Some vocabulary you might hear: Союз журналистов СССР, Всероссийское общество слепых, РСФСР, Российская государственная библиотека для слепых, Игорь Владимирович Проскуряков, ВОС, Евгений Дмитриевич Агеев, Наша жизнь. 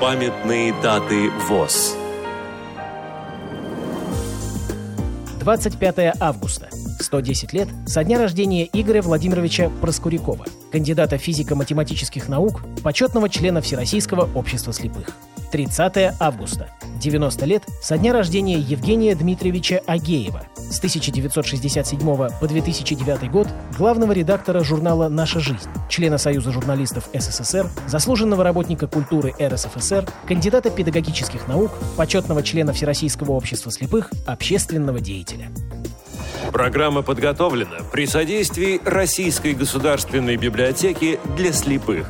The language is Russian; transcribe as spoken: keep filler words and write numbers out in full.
Памятные даты ВОС. двадцать пятое августа. сто десять лет со дня рождения Игоря Владимировича Проскурякова, кандидата физико-математических наук, почетного члена Всероссийского общества слепых. тридцатое августа. девяносто лет со дня рождения Евгения Дмитриевича Агеева, с тысяча девятьсот шестьдесят седьмого по две тысячи девятый год главного редактора журнала «Наша жизнь», члена Союза журналистов СССР, заслуженного работника культуры РСФСР, кандидата педагогических наук, почетного члена Всероссийского общества слепых, общественного деятеля. Программа подготовлена при содействии Российской государственной библиотеки для слепых.